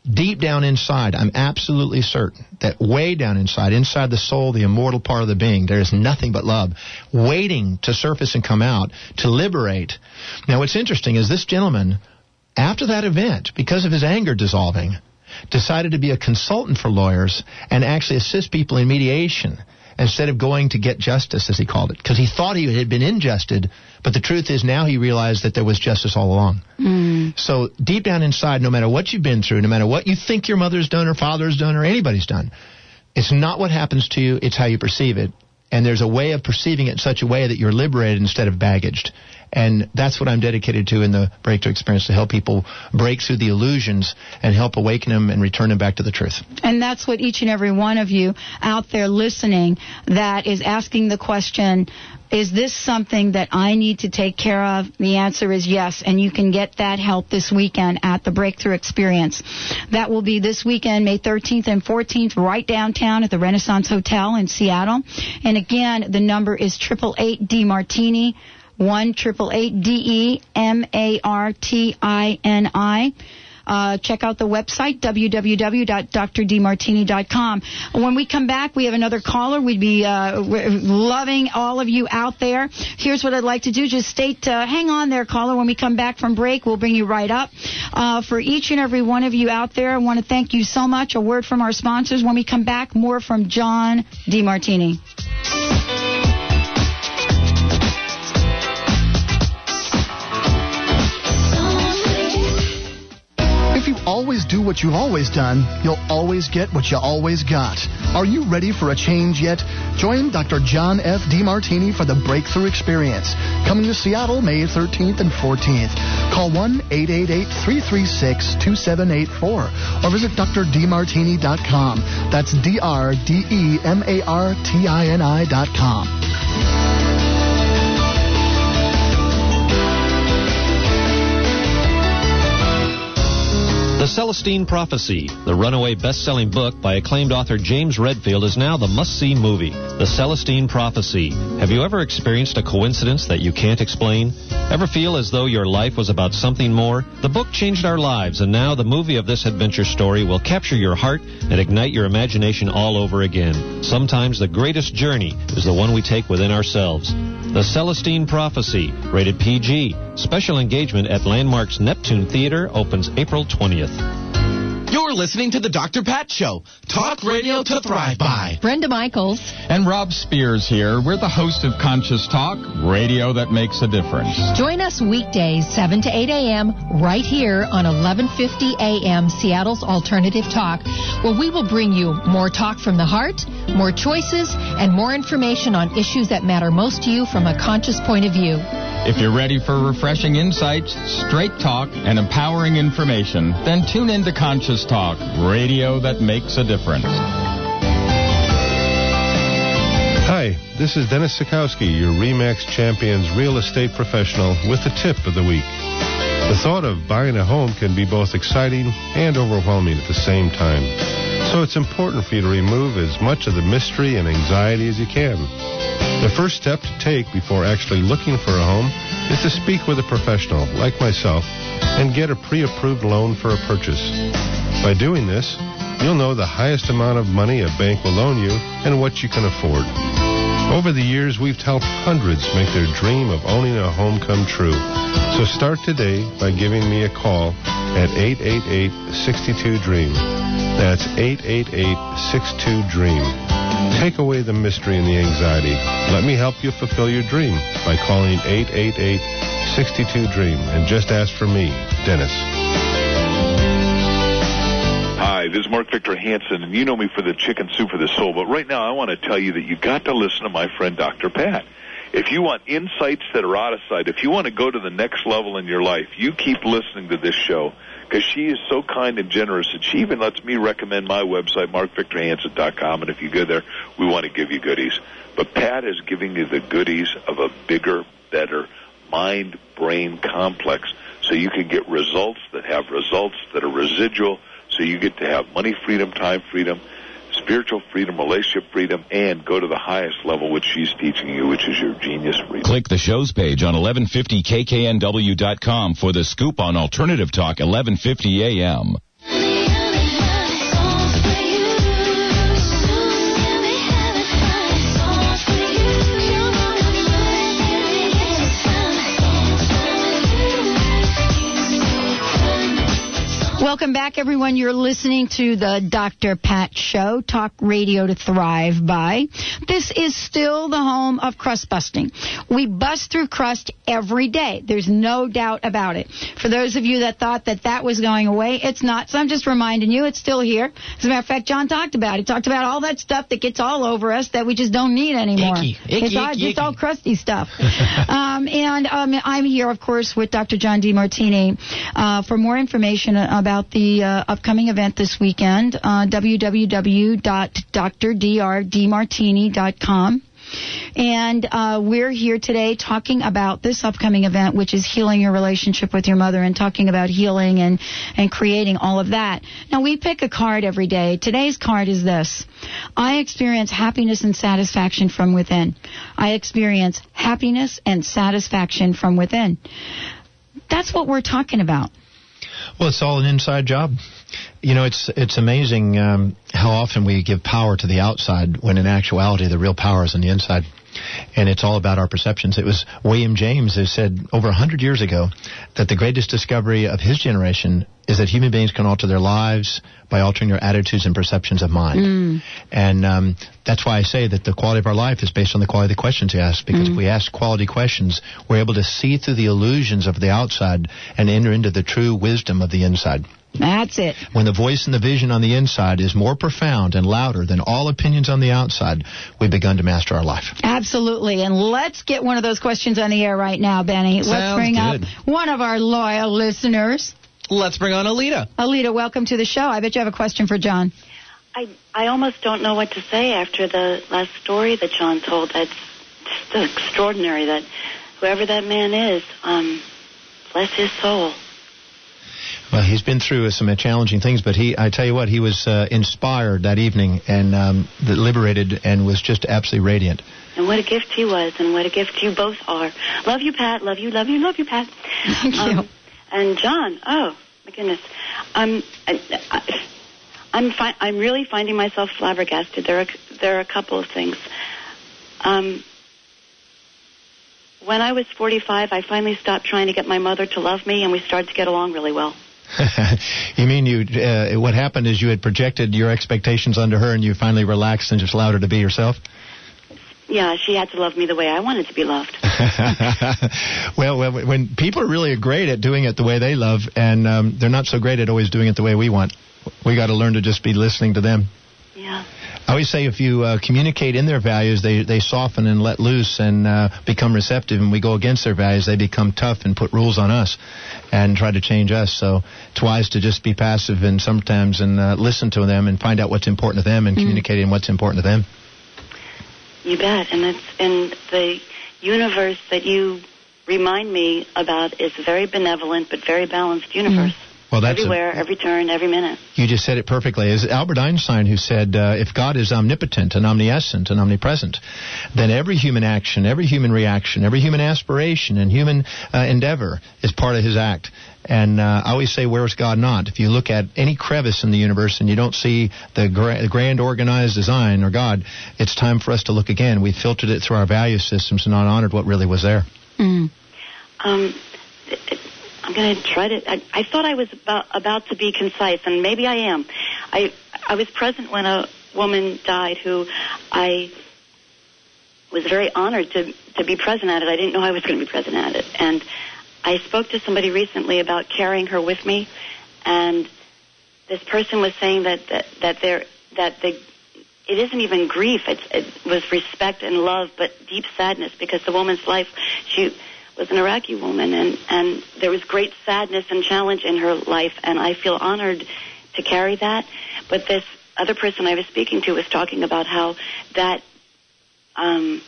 deep down inside, I'm absolutely certain that way down inside, inside the soul, the immortal part of the being, there is nothing but love waiting to surface and come out to liberate. Now, what's interesting is this gentleman, after that event, because of his anger dissolving, decided to be a consultant for lawyers and actually assist people in mediation instead of going to get justice, as he called it, because he thought he had been injusted. But the truth is now he realized that there was justice all along. Mm. So deep down inside, no matter what you've been through, no matter what you think your mother's done or father's done or anybody's done, it's not what happens to you, it's how you perceive it. And there's a way of perceiving it in such a way that you're liberated instead of baggaged. And that's what I'm dedicated to in the Breakthrough Experience, to help people break through the illusions and help awaken them and return them back to the truth. And that's what each and every one of you out there listening that is asking the question, is this something that I need to take care of? The answer is yes, and you can get that help this weekend at the Breakthrough Experience. That will be this weekend, May thirteenth and fourteenth, right downtown at the Renaissance Hotel in Seattle. And again, the number is triple eight D Martini. One triple eight D E M A R T I N I. Uh, check out the website, w w w dot d r d martini dot com. When we come back, we have another caller. We'd be uh, loving all of you out there. Here's what I'd like to do. Just stay, to, hang on there, caller. When we come back from break, we'll bring you right up. Uh, for each and every one of you out there, I want to thank you so much. A word from our sponsors. When we come back, more from John DeMartini. Always do what you've always done, you'll always get what you always got. Are you ready for a change yet? Join Doctor John F. DeMartini for the Breakthrough Experience. Coming to Seattle May thirteenth and fourteenth. Call one eight eight eight, three three six, two seven eight four or visit d r d martini dot com. That's D R D E M A R T I N I dot com. The Celestine Prophecy, the runaway best-selling book by acclaimed author James Redfield, is now the must-see movie. The Celestine Prophecy. Have you ever experienced a coincidence that you can't explain? Ever feel as though your life was about something more? The book changed our lives, and now the movie of this adventure story will capture your heart and ignite your imagination all over again. Sometimes the greatest journey is the one we take within ourselves. The Celestine Prophecy, rated P G. Special engagement at Landmark's Neptune Theater, opens April twentieth. You're listening to The Doctor Pat Show, talk radio to thrive by. Brenda Michaels. And Rob Spears here. We're the hosts of Conscious Talk, radio that makes a difference. Join us weekdays, seven to eight a.m., right here on eleven fifty a.m., Seattle's Alternative Talk, where we will bring you more talk from the heart, more choices, and more information on issues that matter most to you from a conscious point of view. If you're ready for refreshing insights, straight talk, and empowering information, then tune in to Conscious Talk, radio that makes a difference. Hi, this is Dennis Zikowski, your REMAX Champions real estate professional, with the tip of the week. The thought of buying a home can be both exciting and overwhelming at the same time. So it's important for you to remove as much of the mystery and anxiety as you can. The first step to take before actually looking for a home is to speak with a professional, like myself, and get a pre-approved loan for a purchase. By doing this, you'll know the highest amount of money a bank will loan you and what you can afford. Over the years, we've helped hundreds make their dream of owning a home come true. So start today by giving me a call at eight eight eight, six two, DREAM. That's eight eight eight, six two, DREAM. Take away the mystery and the anxiety. Let me help you fulfill your dream by calling eight eight eight, six two, DREAM and just ask for me, Dennis. Hi, this is Mark Victor Hansen, and you know me for the Chicken Soup for the Soul, but right now I want to tell you that you've got to listen to my friend Doctor Pat. If you want insights that are out of sight, if you want to go to the next level in your life, you keep listening to this show, because she is so kind and generous that she even lets me recommend my website, mark victor hansen dot com, and if you go there, we want to give you goodies. But Pat is giving you the goodies of a bigger, better mind-brain complex, so you can get results that have results that are residual. So you get to have money freedom, time freedom, spiritual freedom, relationship freedom, and go to the highest level, which she's teaching you, which is your genius freedom. Click the show's page on eleven fifty K K N W dot com for the scoop on Alternative Talk, eleven fifty A M. Welcome back, everyone. You're listening to the Doctor Pat Show, talk radio to thrive by. This is still the home of crust busting. We bust through crust every day. There's no doubt about it. For those of you that thought that that was going away, it's not. So I'm just reminding you, it's still here. As a matter of fact, John talked about it. He talked about all that stuff that gets all over us that we just don't need anymore. Icky, icky, it's all, icky, it's all crusty stuff. um, and um, I'm here, of course, with Doctor John DeMartini uh, for more information about the uh, upcoming event this weekend, uh, w w w dot d r d martini dot com. And uh, we're here today talking about this upcoming event, which is healing your relationship with your mother, and talking about healing and, and creating all of that. Now, we pick a card every day. Today's card is this. I experience happiness and satisfaction from within. I experience happiness and satisfaction from within. That's what we're talking about. Well, it's all an inside job. You know, it's it's amazing um, how often we give power to the outside when in actuality the real power is on the inside. And it's all about our perceptions. It was William James who said over one hundred years ago that the greatest discovery of his generation is that human beings can alter their lives by altering their attitudes and perceptions of mind. Mm. And um, that's why I say that the quality of our life is based on the quality of the questions we ask, because mm. if we ask quality questions, we're able to see through the illusions of the outside and enter into the true wisdom of the inside. That's it. When the voice and the vision on the inside is more profound and louder than all opinions on the outside, we've begun to master our life. Absolutely. And let's get one of those questions on the air right now, Benny. Sounds let's bring good. up one of our loyal listeners. Let's bring on Alita. Alita, welcome to the show. I bet you have a question for John. I I almost don't know what to say after the last story that John told. That's just extraordinary, that whoever that man is, um, bless his soul. Well, he's been through some challenging things, but he, I tell you what, he was uh, inspired that evening and um, liberated and was just absolutely radiant. And what a gift he was, and what a gift you both are. Love you, Pat. Love you, love you, love you, Pat. Thank um, you. And John, oh, my goodness. Um, I, I, I'm, fi- I'm really finding myself flabbergasted. There are, there are a couple of things. Um, when I was forty-five, I finally stopped trying to get my mother to love me, and we started to get along really well. You mean you? Uh, what happened is you had projected your expectations onto her, and you finally relaxed and just allowed her to be herself? Yeah, she had to love me the way I wanted to be loved. Well, when people are really great at doing it the way they love, and um, they're not so great at always doing it the way we want, we got to learn to just be listening to them. Yeah. I always say if you uh, communicate in their values, they, they soften and let loose and uh, become receptive. And we go against their values, they become tough and put rules on us and try to change us. So it's wise to just be passive and sometimes and uh, listen to them and find out what's important to them and mm. communicate in what's important to them. You bet. And, it's, and the universe that you remind me about its very benevolent but very balanced universe. Mm. Well, that's everywhere, a, every turn, every minute. You just said it perfectly. It's Albert Einstein who said, uh, if God is omnipotent and omniscient and omnipresent, then every human action, every human reaction, every human aspiration and human uh, endeavor is part of his act. And uh, I always say, where's God not? If you look at any crevice in the universe and you don't see the gra- grand organized design or God, it's time for us to look again. We filtered it through our value systems and not honored what really was there. Mm. Um, th- th- I'm going to try to... I, I thought I was about, about to be concise, and maybe I am. I I was present when a woman died who I was very honored to, to be present at it. I didn't know I was going to be present at it. And I spoke to somebody recently about carrying her with me, and this person was saying that that, that there that the it isn't even grief. It, it was respect and love, but deep sadness, because the woman's life... she. was an Iraqi woman, and, and there was great sadness and challenge in her life, and I feel honored to carry that. But this other person I was speaking to was talking about how that um,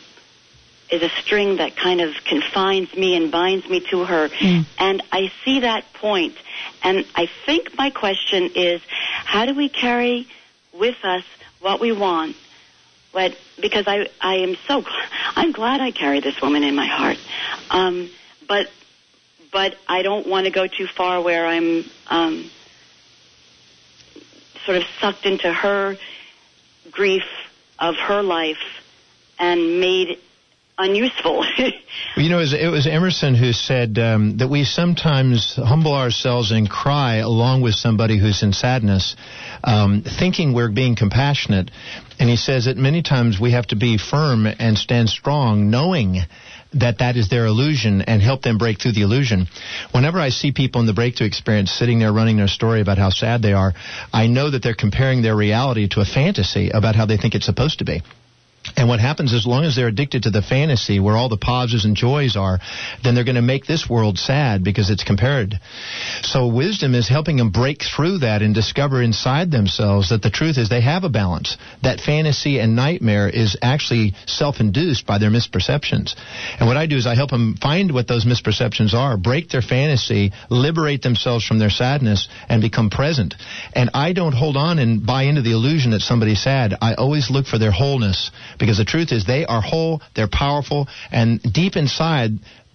is a string that kind of confines me and binds me to her. Mm. And I see that point, and I think my question is, how do we carry with us what we want? What, because I, I am so, I'm glad I carry this woman in my heart. Um, but, but I don't want to go too far where I'm, um, sort of sucked into her grief of her life and made unuseful. You know, it was Emerson who said um, that we sometimes humble ourselves and cry along with somebody who's in sadness, um, thinking we're being compassionate. And he says that many times we have to be firm and stand strong, knowing that that is their illusion, and help them break through the illusion. Whenever I see people in the Breakthrough Experience sitting there running their story about how sad they are, I know that they're comparing their reality to a fantasy about how they think it's supposed to be. And what happens, as long as they're addicted to the fantasy where all the positives and joys are, then they're going to make this world sad because it's compared. So wisdom is helping them break through that and discover inside themselves that the truth is they have a balance. That fantasy and nightmare is actually self-induced by their misperceptions. And what I do is I help them find what those misperceptions are, break their fantasy, liberate themselves from their sadness, and become present. And I don't hold on and buy into the illusion that somebody's sad. I always look for their wholeness. Because the truth is, they are whole, they're powerful, and deep inside,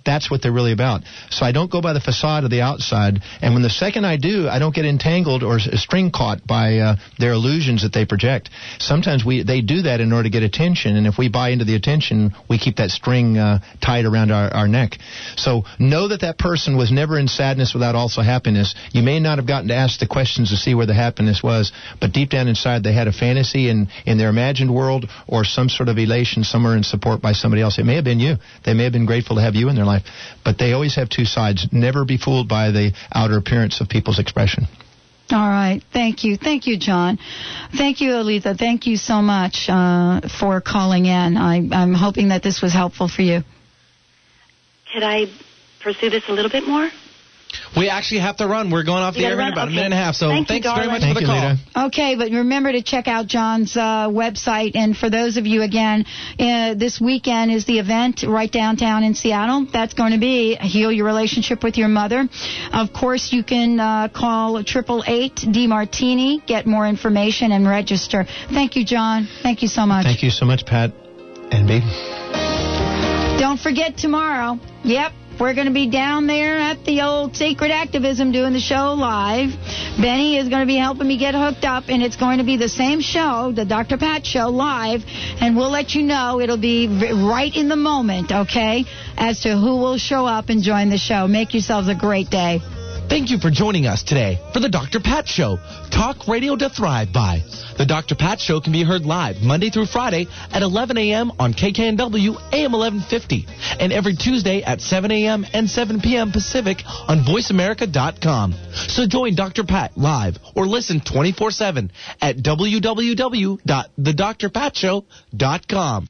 that's what they're really about. So I don't go by the facade of the outside, and when the second I do, I don't get entangled or string caught by uh, their illusions that they project. Sometimes we they do that in order to get attention, and if we buy into the attention, we keep that string uh, tied around our, our neck. So know that that person was never in sadness without also happiness. You may not have gotten to ask the questions to see where the happiness was, but deep down inside, they had a fantasy in, in their imagined world, or some sort of elation somewhere in support by somebody else. It may have been you. They may have been grateful to have you in their life. But they always have two sides. Never be fooled by the outer appearance of people's expression. All right. Thank you. Thank you, John. Thank you, Alita. Thank you so much uh, for calling in. I, I'm hoping that this was helpful for you. Could I pursue this a little bit more? We actually have to run. We're going off you the air in about okay. a minute and a half. So Thank thanks you, very much Thank for the call. Lita. Okay, but remember to check out John's uh, website. And for those of you, again, uh, this weekend is the event right downtown in Seattle. That's going to be Heal Your Relationship with Your Mother. Of course, you can uh, call eight eight eight D Martini, get more information, and register. Thank you, John. Thank you so much. Thank you so much, Pat and me. Don't forget tomorrow. Yep. We're going to be down there at the old Sacred Activism doing the show live. Benny is going to be helping me get hooked up, and it's going to be the same show, the Doctor Pat Show, live. And we'll let you know. It'll be right in the moment, okay, as to who will show up and join the show. Make yourselves a great day. Thank you for joining us today for the Doctor Pat Show, talk radio to thrive by. The Doctor Pat Show can be heard live Monday through Friday at eleven a.m. on K K N W A M eleven fifty, and every Tuesday at seven a.m. and seven p.m. Pacific on voice america dot com. So join Doctor Pat live or listen twenty-four seven at w w w dot the doctor pat show dot com.